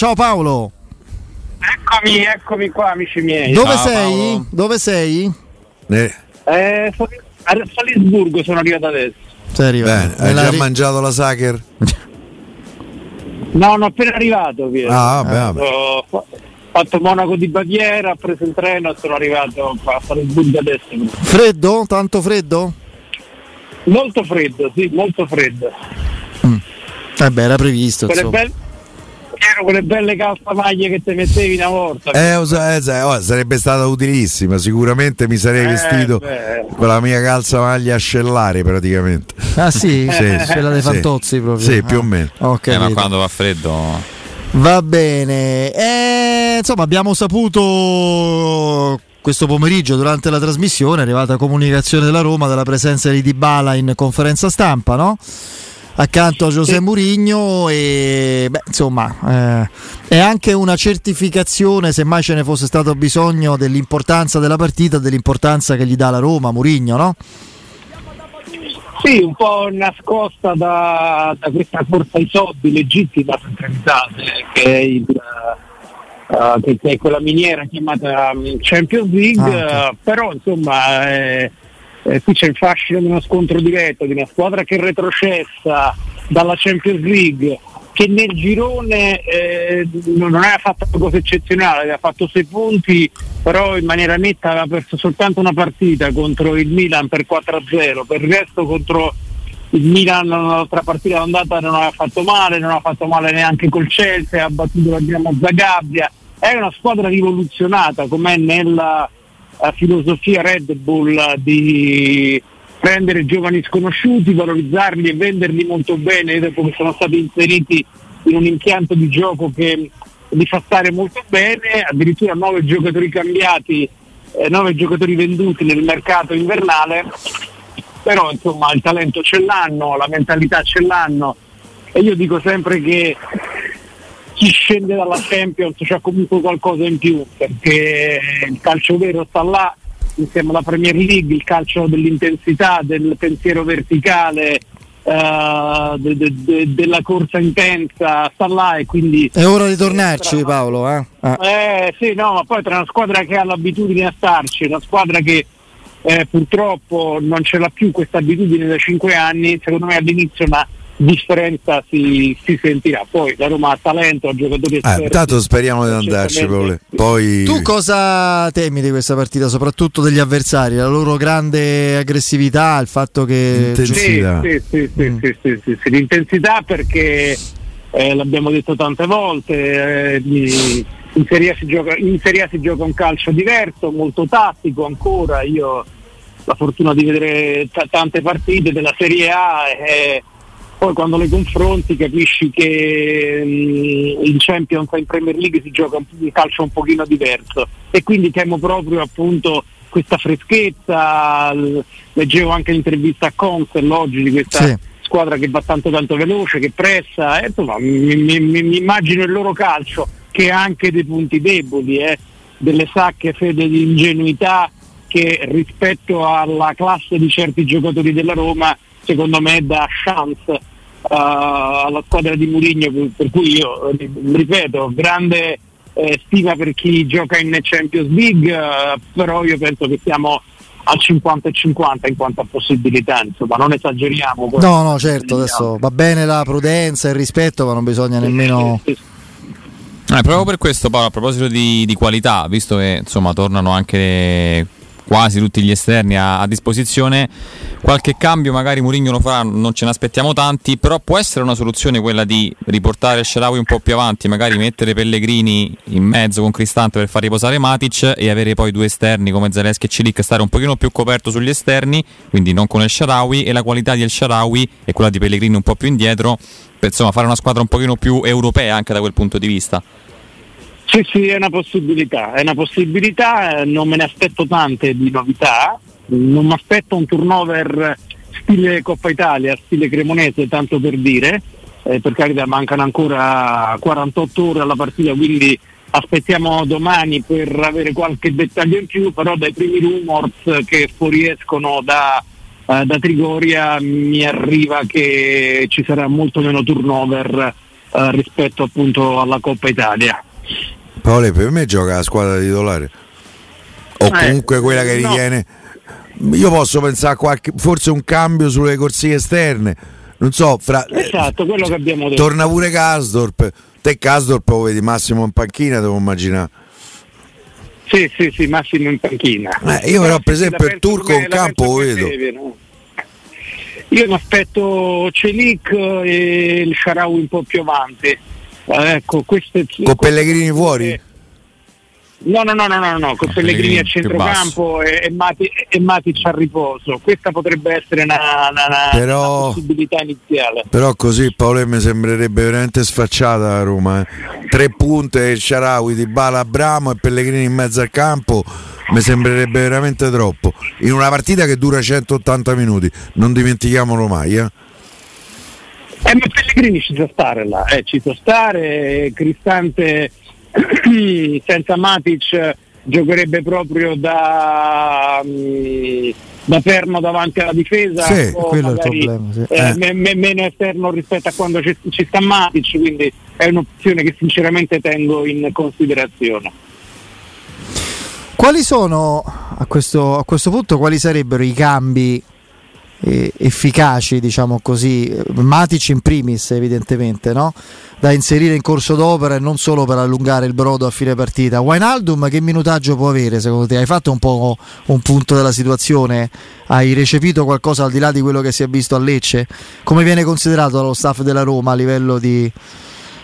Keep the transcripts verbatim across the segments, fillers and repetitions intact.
Ciao Paolo. Eccomi, eccomi qua amici miei. Dove Ciao, sei? Paolo. Dove sei? Eh. Eh, a Salisburgo sono arrivato adesso. Sei arrivato. Bene, hai già ri- mangiato la Sacher? No, non appena arrivato, Piero. Ah, vabbè, eh. vabbè. Ho fatto Monaco di Baviera, ho preso il treno e sono arrivato qua a Salisburgo adesso. Freddo? Tanto freddo? Molto freddo, sì, molto freddo. Mm. Eh beh, era previsto. Piero, quelle belle calzamaglie che te mettevi una volta eh, eh, oh, sarebbe stata utilissima. Sicuramente mi sarei eh, vestito beh. con la mia calzamaglia a scellare praticamente. Ah sì? sì Quella dei sì. Fantozzi proprio. Sì, più ah. o meno. Okay, eh, ma quando va freddo... Va bene. Eh, insomma, abbiamo saputo questo pomeriggio durante la trasmissione, è arrivata comunicazione della Roma della presenza di Dybala in conferenza stampa, no? Accanto a José Mourinho e beh, insomma eh, è anche una certificazione, se mai ce ne fosse stato bisogno, dell'importanza della partita, dell'importanza che gli dà la Roma, Mourinho, no? Sì, un po' nascosta da, da questa corsa ai soldi legittima centralizzata che è il, uh, che, che è quella miniera chiamata Champions League, ah, okay. uh, però insomma eh, Eh, qui c'è il fascino di uno scontro diretto, di una squadra che retrocessa dalla Champions League, che nel girone eh, non aveva fatto cose eccezionali, aveva fatto sei punti, però in maniera netta aveva perso soltanto una partita contro il Milan per quattro a zero, per il resto contro il Milan l'altra partita andata non aveva fatto male, non aveva fatto male neanche col Chelsea, ha battuto la Dinamo Zagabria. È una squadra rivoluzionata com'è nella la filosofia Red Bull di prendere giovani sconosciuti, valorizzarli e venderli molto bene dopo che sono stati inseriti in un impianto di gioco che li fa stare molto bene, addirittura nove giocatori cambiati, nove giocatori venduti nel mercato invernale, però insomma il talento ce l'hanno, la mentalità ce l'hanno e io dico sempre che chi scende dalla Champions c'ha comunque qualcosa in più, perché il calcio vero sta là, insieme alla Premier League, il calcio dell'intensità, del pensiero verticale, uh, de, de, de, della corsa intensa, sta là e quindi... È ora di tornarci tra... Paolo, eh? Ah. Eh sì, no, ma poi tra una squadra che ha l'abitudine a starci, una squadra che eh, purtroppo non ce l'ha più questa abitudine da cinque anni, secondo me all'inizio ma... differenza si, si sentirà. Poi la Roma ha talento, ha giocatori esperti, eh, tanto speriamo di andarci Paolo. Poi... Tu cosa temi di questa partita, soprattutto degli avversari, la loro grande aggressività, il fatto che l'intensità sì, sì, sì, mm. sì, sì, sì, sì. L'intensità, perché eh, l'abbiamo detto tante volte, eh, in Serie A si gioca, in Serie A si gioca un calcio diverso, molto tattico ancora. Io ho la fortuna di vedere t- tante partite della Serie A e poi quando le confronti capisci che in Champions e in Premier League si gioca un calcio un pochino diverso e quindi temo proprio appunto questa freschezza. Leggevo anche l'intervista a Conte oggi di questa sì. squadra che va tanto tanto veloce, che pressa, eh, insomma mi, mi, mi immagino il loro calcio che ha anche dei punti deboli, eh, delle sacche fede di ingenuità che rispetto alla classe di certi giocatori della Roma secondo me dà chance uh, alla squadra di Mourinho, per cui io ripeto grande eh, stima per chi gioca in Champions League, uh, però io penso che siamo al cinquanta e cinquanta in quanto a possibilità, insomma non esageriamo. No no certo, adesso va bene la prudenza e il rispetto, ma non bisogna nemmeno eh, proprio per questo Paolo, a proposito di, di qualità, visto che insomma tornano anche quasi tutti gli esterni a, a disposizione, qualche cambio magari Mourinho lo farà, non ce ne aspettiamo tanti, però può essere una soluzione quella di riportare El Shaarawy un po' più avanti, magari mettere Pellegrini in mezzo con Cristante per far riposare Matic e avere poi due esterni come Zalewski e Cilic stare un pochino più coperto sugli esterni, quindi non con El Shaarawy, e la qualità di El Shaarawy e quella di Pellegrini un po' più indietro, per insomma fare una squadra un pochino più europea anche da quel punto di vista. Sì, sì, è una possibilità, è una possibilità, non me ne aspetto tante di novità, non mi aspetto un turnover stile Coppa Italia, stile Cremonese, tanto per dire, eh, per carità mancano ancora quarantotto ore alla partita, quindi aspettiamo domani per avere qualche dettaglio in più, però dai primi rumors che fuoriescono da, eh, da Trigoria mi arriva che ci sarà molto meno turnover eh, rispetto appunto alla Coppa Italia. Paolo, per me gioca la squadra titolare o eh, comunque quella che ritiene. No. Io posso pensare a qualche, forse un cambio sulle corsie esterne, non so, fra, esatto, quello che abbiamo detto. Torna pure Karsdorp, te Karsdorp lo vedi massimo in panchina, devo immaginare. Sì, sì, sì, massimo in panchina. Eh, io però per esempio il turco in campo lo vedo. Deve, no? Io mi aspetto Celik e il Shaarawy un po' più avanti. Eh, ecco, queste, con Pellegrini fuori? No, no, no, no, no, no, con Pellegrini a centrocampo e, e, Mati, e Matic a riposo. Questa potrebbe essere una, una, una, però, una possibilità iniziale. Però così Paolo mi sembrerebbe veramente sfacciata la Roma. Eh. Tre punte, il Shaarawy, Dybala, Abraham e Pellegrini in mezzo al campo mi sembrerebbe veramente troppo. In una partita che dura centottanta minuti, non dimentichiamolo mai, eh. Eh, ma Pellegrini ci sa stare là, eh, ci sa stare, Cristante senza Matic giocherebbe proprio da, da fermo davanti alla difesa, sì, o quello magari, è il problema, sì. eh, eh. Me, me, meno esterno rispetto a quando ci, ci sta Matic, quindi è un'opzione che sinceramente tengo in considerazione. Quali sono a questo, a questo punto, quali sarebbero i cambi efficaci, diciamo così, Matic in primis evidentemente, no? Da inserire in corso d'opera e non solo per allungare il brodo a fine partita. Wijnaldum che minutaggio può avere secondo te? Hai fatto un po' un punto della situazione? Hai recepito qualcosa al di là di quello che si è visto a Lecce? Come viene considerato dallo staff della Roma a livello di,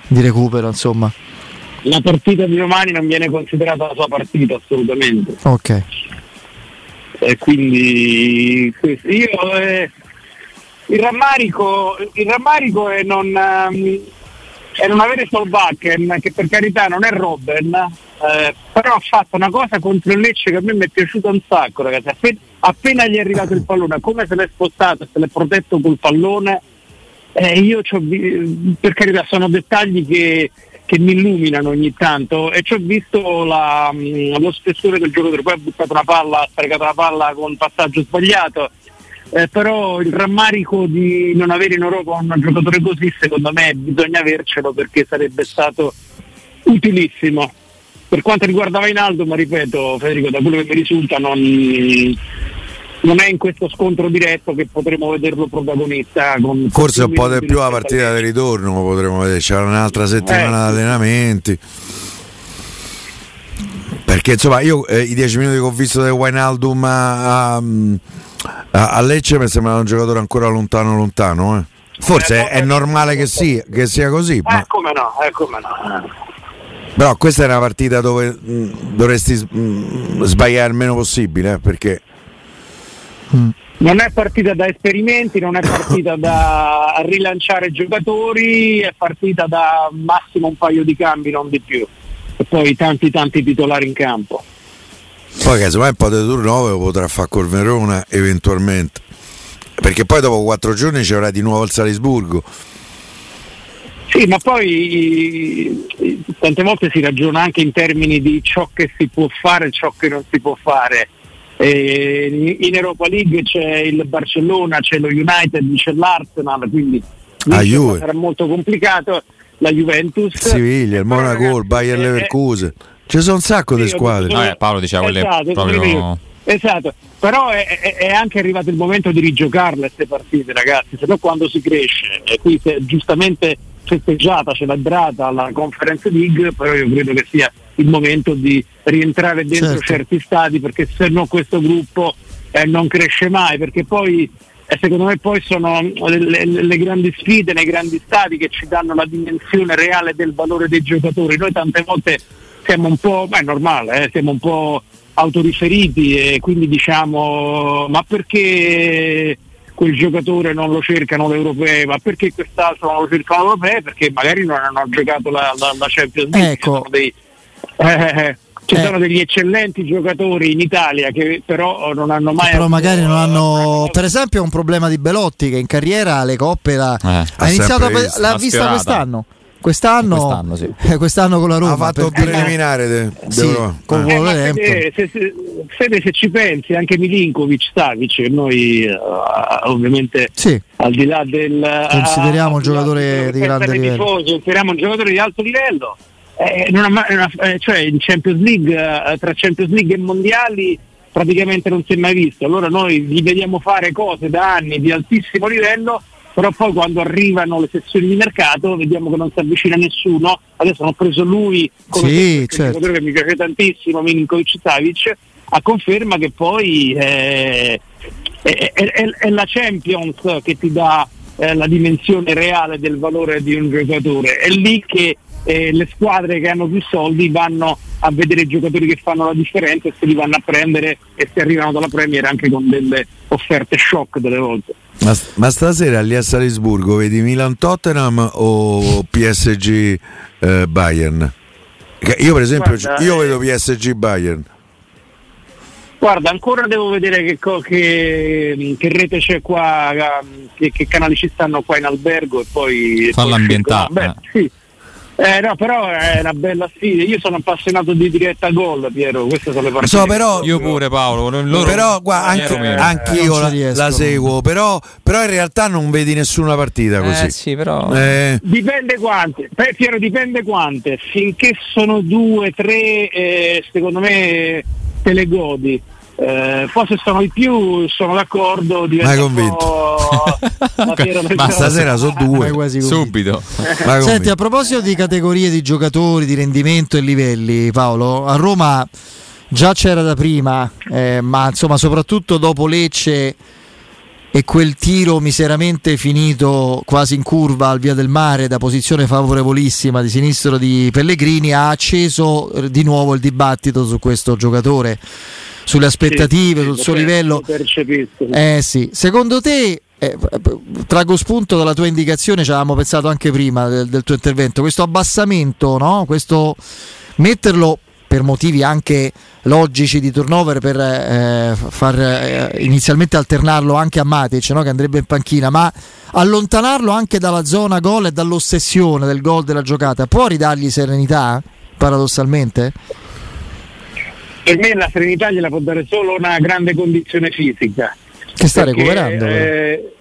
di recupero, insomma? La partita di domani non viene considerata la sua partita assolutamente. Ok. E quindi io eh, il rammarico il rammarico è non, um, è non avere Solbakken, che per carità non è Robben, eh, però ha fatto una cosa contro il Lecce che a me mi è piaciuta un sacco, ragazzi. Appena, appena gli è arrivato il pallone, come se l'è spostato, se l'è protetto col pallone, eh, io c'ho, per carità sono dettagli che che mi illuminano ogni tanto, e ci ho visto la, lo spessore del giocatore. Poi ha buttato una palla, ha sprecato la palla con un passaggio sbagliato, eh, però il rammarico di non avere in Europa un giocatore così, secondo me bisogna avercelo, perché sarebbe stato utilissimo. Per quanto riguarda Wijnaldum, ma ripeto Federico, da quello che mi risulta non, non è in questo scontro diretto che potremo vederlo protagonista. Con forse un po' di più la partita di ritorno potremo vedere, c'era un'altra settimana eh. di allenamenti, perché insomma io eh, i dieci minuti che ho visto del Wijnaldum a, a, a Lecce mi sembrava un giocatore ancora lontano lontano eh. Forse eh, è, è normale che sia, che sia così, eh, ma come no, eh, come no. Però questa è una partita dove mh, dovresti mh, sbagliare il meno possibile, eh, perché non è partita da esperimenti, non è partita da rilanciare giocatori, è partita da massimo un paio di cambi, non di più, e poi tanti tanti titolari in campo. Poi casomai il potere turno lo potrà fare col Verona eventualmente, perché poi dopo quattro giorni ci avrà di nuovo il Salisburgo. Sì, ma poi tante volte si ragiona anche in termini di ciò che si può fare e ciò che non si può fare. E in Europa League c'è il Barcellona, c'è lo United, c'è l'Arsenal, quindi sarà molto complicato, la Juventus, Siviglia, il Monaco, il Bayern Leverkusen, ci sono un sacco sì, di squadre. No, eh, Paolo diceva quelle esatto, proprio no... esatto. Però è, è anche arrivato il momento di rigiocarle queste partite, ragazzi, se no quando si cresce. E qui si è giustamente festeggiata, celebrata la Conference League, però io credo che sia il momento di rientrare dentro certo. certi stati, perché se no questo gruppo eh, non cresce mai, perché poi eh, secondo me poi sono le, le grandi sfide nei grandi stati che ci danno la dimensione reale del valore dei giocatori. Noi tante volte siamo un po', ma è normale, eh, siamo un po' autoriferiti e quindi diciamo ma perché quel giocatore non lo cercano le europee, ma perché quest'altro non lo cercano le europee, perché magari non hanno giocato la, la, la Champions League, ecco. Eh, ci eh. sono degli eccellenti giocatori in Italia che però non hanno mai però magari non hanno, per esempio è un problema di Belotti che in carriera le coppe la, eh, ha iniziato, l'ha vista quest'anno quest'anno, quest'anno, sì. eh, quest'anno con la Roma ha fatto per... preliminare de... sì, de... con eh, eh, se, se, se, se ci pensi anche Milinkovic, Savic, che noi uh, ovviamente sì. al di là del consideriamo uh, un giocatore di grande livello, tifoso, consideriamo un giocatore di alto livello, eh, non ha, non ha, eh, cioè in Champions League uh, tra Champions League e mondiali praticamente non si è mai visto. Allora noi gli vediamo fare cose da anni di altissimo livello, però poi quando arrivano le sessioni di mercato vediamo che non si avvicina nessuno. Adesso hanno preso lui come sì, certo. giocatore che mi piace tantissimo, Milinkovic Savic, a conferma che poi è, è, è, è la Champions che ti dà eh, la dimensione reale del valore di un giocatore. È lì che eh, le squadre che hanno più soldi vanno a vedere i giocatori che fanno la differenza e se li vanno a prendere, e se arrivano dalla Premier anche con delle offerte shock delle volte. Ma, ma stasera lì a Salisburgo vedi Milan-Tottenham o P S G-Bayern? Eh, io per esempio guarda, io vedo P S G-Bayern. Guarda, ancora devo vedere che, co- che, che rete c'è qua, che, che canali ci stanno qua in albergo e poi... Fa l'ambientale. Sì. Eh no, però è una bella sfida. Io sono appassionato di diretta gol, Piero. Queste sono le partite. So, però, io pure Paolo. Loro... Però guarda, anche, eh, anche io la, riesco, la seguo, però, però in realtà non vedi nessuna partita così. Eh, sì, però... eh. Dipende quante. Piero, dipende quante. Finché sono due, tre, eh, secondo me te le godi. Eh, poi se sono di più sono d'accordo, mai convinto ma stasera sono due quasi subito. Senti, a proposito di categorie di giocatori, di rendimento e livelli, Paolo, a Roma già c'era da prima, eh, ma insomma soprattutto dopo Lecce e quel tiro miseramente finito quasi in curva al Via del Mare da posizione favorevolissima di sinistro di Pellegrini, ha acceso di nuovo il dibattito su questo giocatore, sulle aspettative, sì, sul suo livello. Eh sì, secondo te, eh, trago spunto dalla tua indicazione, ci avevamo pensato anche prima del, del tuo intervento, questo abbassamento, no? Questo metterlo per motivi anche logici di turnover, per eh, far eh, inizialmente alternarlo anche a Matic, no? Che andrebbe in panchina, ma allontanarlo anche dalla zona gol e dall'ossessione del gol della giocata, può ridargli serenità, paradossalmente? Per me la serenità gliela può dare solo una grande condizione fisica che sta perché, recuperando eh,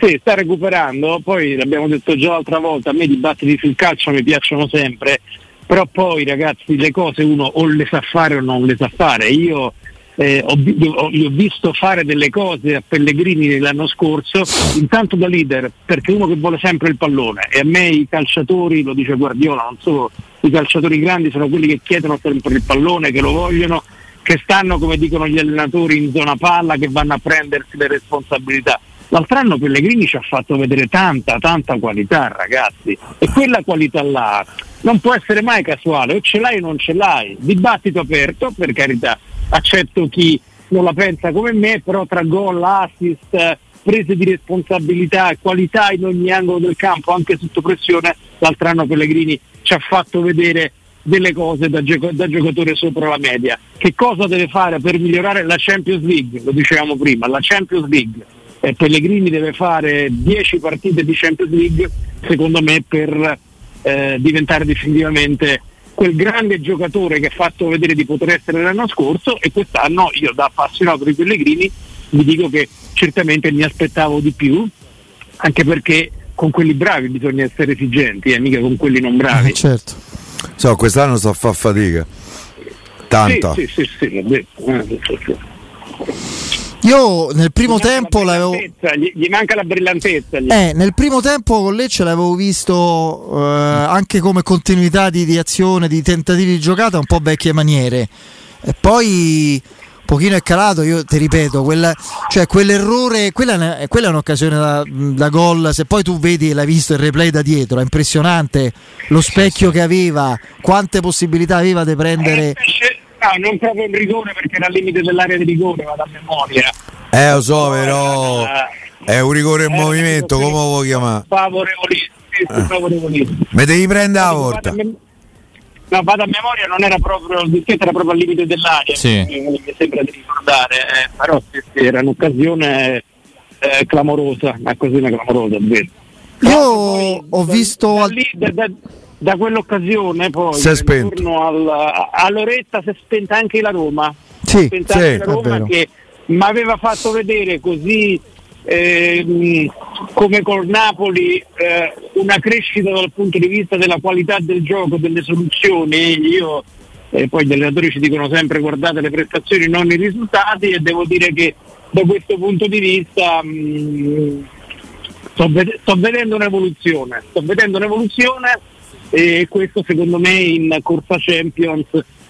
sì, sta recuperando. Poi l'abbiamo detto già l'altra volta, a me i dibattiti sul calcio mi piacciono sempre, però poi ragazzi le cose uno o le sa fare o non le sa fare. Io eh, ho, ho, ho visto fare delle cose a Pellegrini l'anno scorso, intanto da leader, perché uno che vuole sempre il pallone, e a me i calciatori, lo dice Guardiola, non solo i calciatori grandi sono quelli che chiedono sempre il pallone, che lo vogliono, che stanno, come dicono gli allenatori, in zona palla, che vanno a prendersi le responsabilità. L'altro anno Pellegrini ci ha fatto vedere tanta, tanta qualità, ragazzi, e quella qualità là non può essere mai casuale, o ce l'hai o non ce l'hai. Dibattito aperto, per carità, accetto chi non la pensa come me, però tra gol, assist, prese di responsabilità, qualità in ogni angolo del campo, anche sotto pressione, l'altro anno Pellegrini ci ha fatto vedere delle cose da, gioc- da giocatore sopra la media. Che cosa deve fare per migliorare la Champions League? Lo dicevamo prima, la Champions League. Eh, Pellegrini deve fare dieci partite di Champions League, secondo me, per eh, diventare definitivamente quel grande giocatore che ha fatto vedere di poter essere l'anno scorso. E quest'anno io, da appassionato di Pellegrini, vi dico che certamente mi aspettavo di più, anche perché con quelli bravi bisogna essere esigenti, eh, mica con quelli non bravi. Eh, certo. So, quest'anno sto a far fatica. Tanta. Sì, sì, sì, sì, sì. Io nel primo gli tempo manca l'avevo. Gli, gli manca la brillantezza. Gli... Eh, nel primo tempo con Lecce l'avevo visto eh, anche come continuità di, di azione, di tentativi di giocata, un po' vecchie maniere. E poi pochino è calato, io ti ripeto, quella, cioè quell'errore, quella, quella è un'occasione da, da gol, se poi tu vedi, l'hai visto il replay da dietro, è impressionante lo specchio che aveva, quante possibilità aveva di prendere. No, non proprio in rigore, perché era al limite dell'area di rigore, ma da memoria. Eh, lo so, però è un rigore in eh, movimento, come lo vuoi chiamare? Favorevolissimo. Me devi prendere la volta. No, vado a memoria, non era proprio il dischetto, era proprio al limite dell'aria, sì. Mi sembra di ricordare, eh, però sì, sì, era un'occasione eh, clamorosa, una cosina clamorosa, è vero. Io ho visto... Da, al... da, da, da quell'occasione poi intorno al, all'oretta si è spenta anche la Roma, sì, si è spenta sì, anche la Roma che mi aveva fatto vedere così eh, come col Napoli eh, una crescita dal punto di vista della qualità del gioco, delle soluzioni. Io eh, poi gli allenatori ci dicono sempre guardate le prestazioni non i risultati, e devo dire che da questo punto di vista mh, sto, ved- sto vedendo un'evoluzione, sto vedendo un'evoluzione e questo secondo me in corsa Champions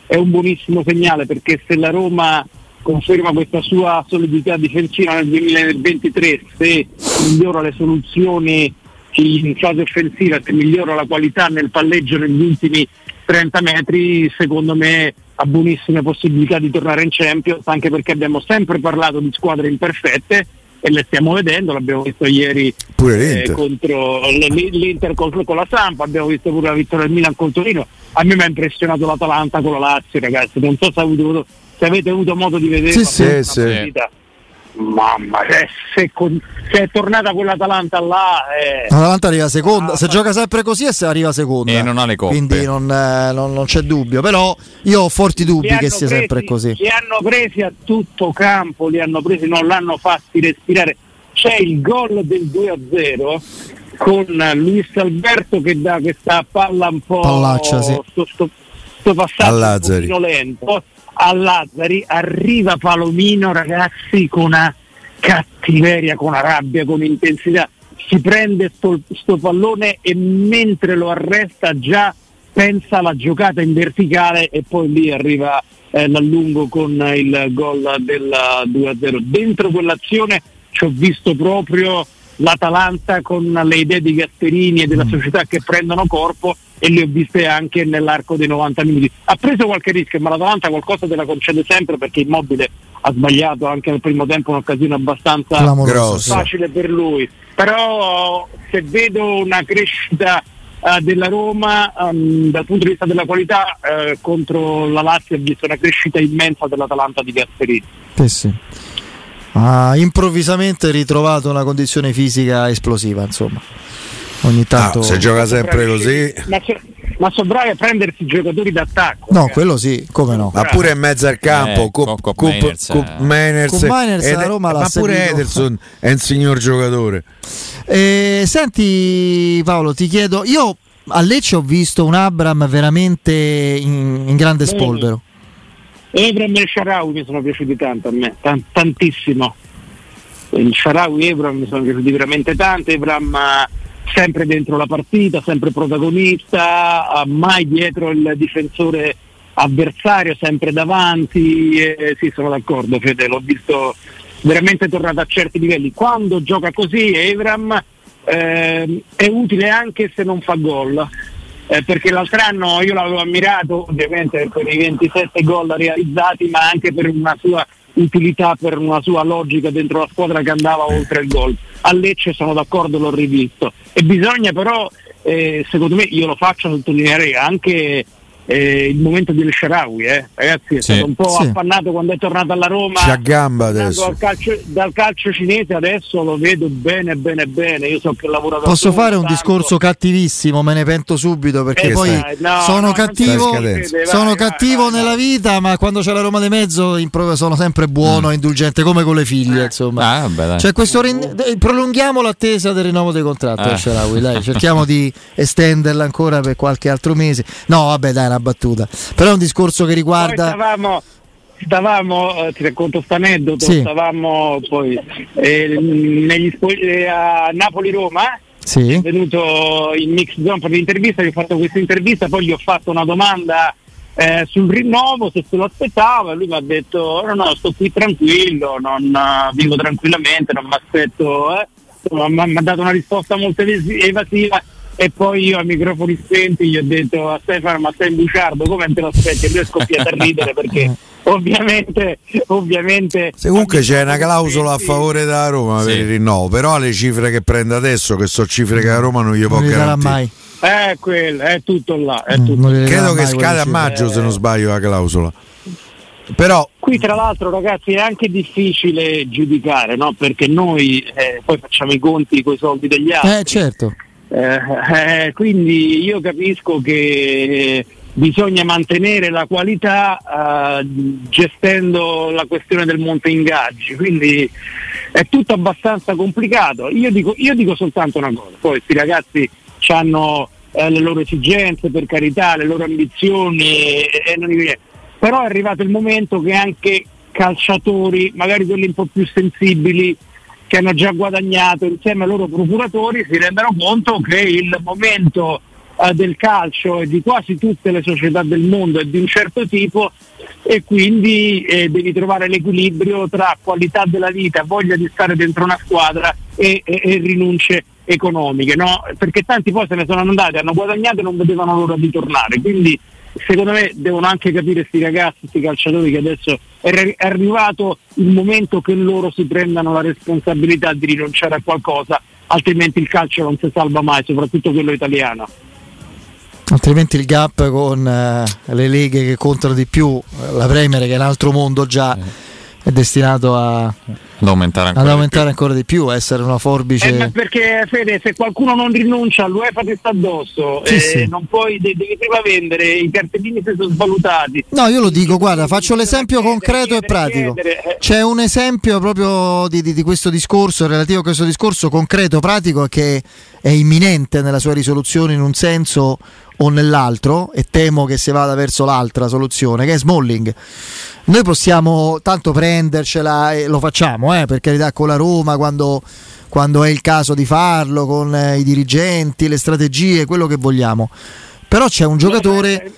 è un buonissimo segnale, perché se la Roma conferma questa sua solidità difensiva nel duemilaventitré, se migliora le soluzioni in fase offensiva, se migliora la qualità nel palleggio negli ultimi trenta metri, secondo me ha buonissime possibilità di tornare in Champions, anche perché abbiamo sempre parlato di squadre imperfette e le stiamo vedendo, l'abbiamo visto ieri pure l'Inter. Eh, contro l'Inter contro, con la Samp, abbiamo visto pure la vittoria del Milan col Torino, a me mi ha impressionato l'Atalanta con la Lazio, ragazzi, non so se, avuto, se avete avuto modo di vedere sì, sì, sì. Mamma eh, se, con, se è tornata quell'Atalanta là eh. l'Atalanta arriva seconda, ah, se gioca sempre così e se arriva seconda e non ha le coppe, quindi non, eh, non, non c'è dubbio, però io ho forti dubbi che sia presi, sempre così li hanno presi a tutto campo, li hanno presi, non l'hanno fatti respirare. C'è il gol del due a zero con Luis Alberto che dà questa palla un po' pallaccia, sì. sto, sto, sto passaggio un pochino lento a Lazzari, arriva Palomino, ragazzi, con una cattiveria, con una rabbia, con intensità, si prende sto, sto pallone e mentre lo arresta già pensa alla giocata in verticale e poi lì arriva eh, l'allungo con il gol del due a zero. Dentro quell'azione ci ho visto proprio l'Atalanta con le idee di Gasperini e della società che prendono corpo, e le ho viste anche nell'arco dei novanta minuti. Ha preso qualche rischio, ma l'Atalanta qualcosa te la concede sempre, perché Immobile ha sbagliato anche nel primo tempo un'occasione abbastanza Clamorosa. facile per lui. Però se vedo una crescita uh, della Roma um, dal punto di vista della qualità, uh, contro la Lazio ho visto una crescita immensa dell'Atalanta di Gasperini. Eh sì. Ha improvvisamente ritrovato una condizione fisica esplosiva, insomma. Ogni tanto ah, se gioca sempre così, ma, ma sono bravi a prendersi giocatori d'attacco, no, ragazzi. Quello sì, come no, ma pure in mezzo al campo, eh, Cup, Cup, Cup Mainers, Cup Mainers, Mainers ed, Roma, ma pure Ederson è un signor giocatore. Eh, senti Paolo, ti chiedo, io a Lecce ho visto un Abraham veramente in, in grande Bene. spolvero. Abraham e El Shaarawy mi sono piaciuti tanto a me, Tant- tantissimo El Shaarawy e Abraham mi sono piaciuti veramente tanto. Abraham sempre dentro la partita, sempre protagonista, mai dietro il difensore avversario, sempre davanti. Eh, sì, sono d'accordo, Fede, l'ho visto veramente tornato a certi livelli. Quando gioca così Abraham eh, è utile anche se non fa gol, eh, perché l'altro anno io l'avevo ammirato ovviamente per i ventisette gol realizzati, ma anche per una sua utilità, per una sua logica dentro la squadra che andava oltre il gol. A Lecce sono d'accordo, l'ho rivisto, e bisogna però eh, secondo me, io lo faccio sottolineare anche eh, il momento di El Shaarawy, eh. ragazzi, è sì, stato un po' sì. appannato quando è tornato alla Roma, c'è a gamba adesso. Dal, calcio, dal calcio cinese adesso lo vedo bene bene bene, io so che lavora da posso fare un tanto. discorso cattivissimo, me ne pento subito, perché eh, poi dai, no, sono no, cattivo vede, vai, sono vai, cattivo vai, nella vai. vita, ma quando c'è la Roma di mezzo sono sempre buono mm. indulgente, come con le figlie, insomma. Ah, beh, cioè, questo rind- prolunghiamo l'attesa del rinnovo dei contratti, ah. El Shaarawy, dai, cerchiamo di estenderla ancora per qualche altro mese. No, vabbè, dai, una battuta, però è un discorso che riguarda. Stavamo, stavamo eh, ti racconto questo aneddoto, sì. stavamo poi eh, negli eh, a Napoli-Roma, sì. è venuto in mix zone per l'intervista, gli ho fatto questa intervista, poi gli ho fatto una domanda eh, sul rinnovo, se se lo aspettava, lui mi ha detto no no, sto qui tranquillo, non uh, vivo tranquillamente, non mi aspetto, eh. mi ha dato una risposta molto evasiva. E poi io a microfoni spenti gli ho detto a Stefano, ma stai in bugiardo, come te lo aspetti? E lui è scoppiato a ridere, perché ovviamente ovviamente se comunque c'è una clausola sì. a favore della Roma sì. per il rinnovo, però le cifre che prende adesso, che sono cifre che la Roma non gli può non garantire mai. Eh, quello, è tutto là, è tutto. Non credo che scada a maggio, eh, se non sbaglio, la clausola. Però qui tra l'altro, ragazzi, è anche difficile giudicare, no? Perché noi eh, poi facciamo i conti coi soldi degli altri, eh certo. eh, eh, quindi io capisco che bisogna mantenere la qualità eh, gestendo la questione del monte ingaggi, quindi è tutto abbastanza complicato. Io dico, io dico soltanto una cosa: poi questi ragazzi hanno eh, le loro esigenze, per carità, le loro ambizioni, e non è, però è arrivato il momento che anche calciatori, magari quelli un po' più sensibili, che hanno già guadagnato insieme ai loro procuratori, si rendano conto che il momento eh, del calcio e di quasi tutte le società del mondo è di un certo tipo, e quindi eh, devi trovare l'equilibrio tra qualità della vita, voglia di stare dentro una squadra e, e, e rinunce economiche, no? Perché tanti poi se ne sono andati, hanno guadagnato e non vedevano l'ora di tornare. Quindi secondo me devono anche capire sti ragazzi, questi calciatori, che adesso è arrivato il momento che loro si prendano la responsabilità di rinunciare a qualcosa, altrimenti il calcio non si salva mai, soprattutto quello italiano. Altrimenti il gap con eh, le leghe che contano di più, la Premier, che è un altro mondo già, è destinato a, ad aumentare, ancora, ad aumentare di ancora di più, a essere una forbice. Eh, perché Fede, se qualcuno non rinuncia, l'UEFA ti sta addosso, sì, eh, sì. non puoi, devi prima vendere, i cartellini si sono svalutati. No, io lo dico, guarda, faccio l'esempio concreto e pratico. C'è un esempio proprio di, di, di questo discorso, relativo a questo discorso concreto, pratico, che è imminente nella sua risoluzione in un senso o nell'altro, e temo che si vada verso l'altra soluzione, che è Smalling. Noi possiamo tanto prendercela, e lo facciamo, eh, per carità, con la Roma quando, quando è il caso di farlo, con eh, i dirigenti, le strategie, quello che vogliamo. Però c'è un giocatore,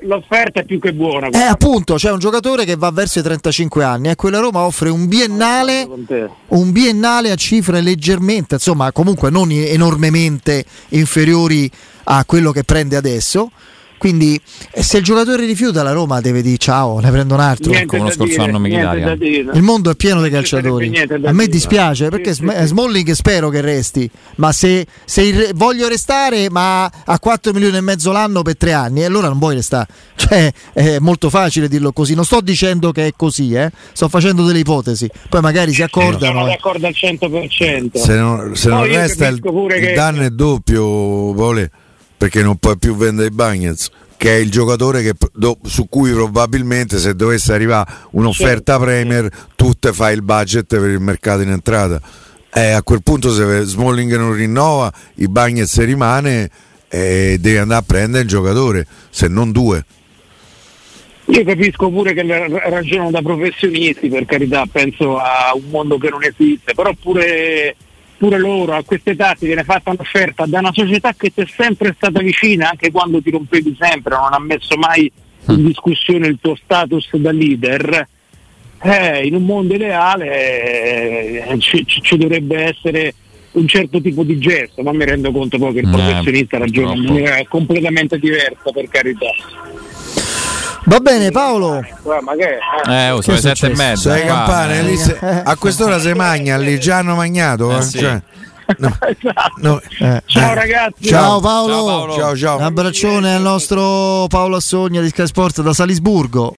l'offerta è più che buona, eh, appunto, c'è un giocatore che va verso i trentacinque anni, e eh, quella Roma offre un biennale un biennale a cifre leggermente, insomma, comunque non enormemente inferiori a quello che prende adesso. Quindi se il giocatore rifiuta, la Roma deve dire ciao, ne prendo un altro. Niente, come lo scorso anno Mkhitaryan. Il mondo è pieno di calciatori. A me dispiace, perché sì, sì, Smalling spero che resti, ma se, se il, voglio restare, ma a quattro milioni e mezzo l'anno per tre anni, e allora non vuoi restare. Cioè, è molto facile dirlo così. Non sto dicendo che è così, eh? Sto facendo delle ipotesi. Poi magari si accordano. Sono d'accordo al cento per cento. Se non, se no, non resta, il, che... il danno è doppio, Vole. Perché non puoi più vendere i Bagnets, che è il giocatore che, do, su cui probabilmente, se dovesse arrivare un'offerta Premier, tu te fai il budget per il mercato in entrata. Eh, a quel punto, se Smalling non rinnova, i Bagnets rimane, eh, devi andare a prendere il giocatore, se non due. Io capisco pure che ragionano da professionisti, per carità, penso a un mondo che non esiste, però pure... pure loro a queste età ti viene fatta un'offerta da una società che ti è sempre stata vicina, anche quando ti rompevi sempre, non ha messo mai in discussione il tuo status da leader. Eh, in un mondo ideale eh, ci, ci dovrebbe essere un certo tipo di gesto, ma mi rendo conto poi che il eh, professionista ragiona in maniera completamente diversa, per carità. Va bene, Paolo. Ma che è? Eh, oh, sono le sette e mezza. Sei campane, lì se... a quest'ora si magna, lì già hanno magnato. Eh, sì. Cioè... no. Esatto. No. Eh. Ciao ragazzi. Ciao Paolo. Ciao Paolo. Ciao, ciao. Un abbraccione al nostro Paolo Assogna di Sky Sport da Salisburgo.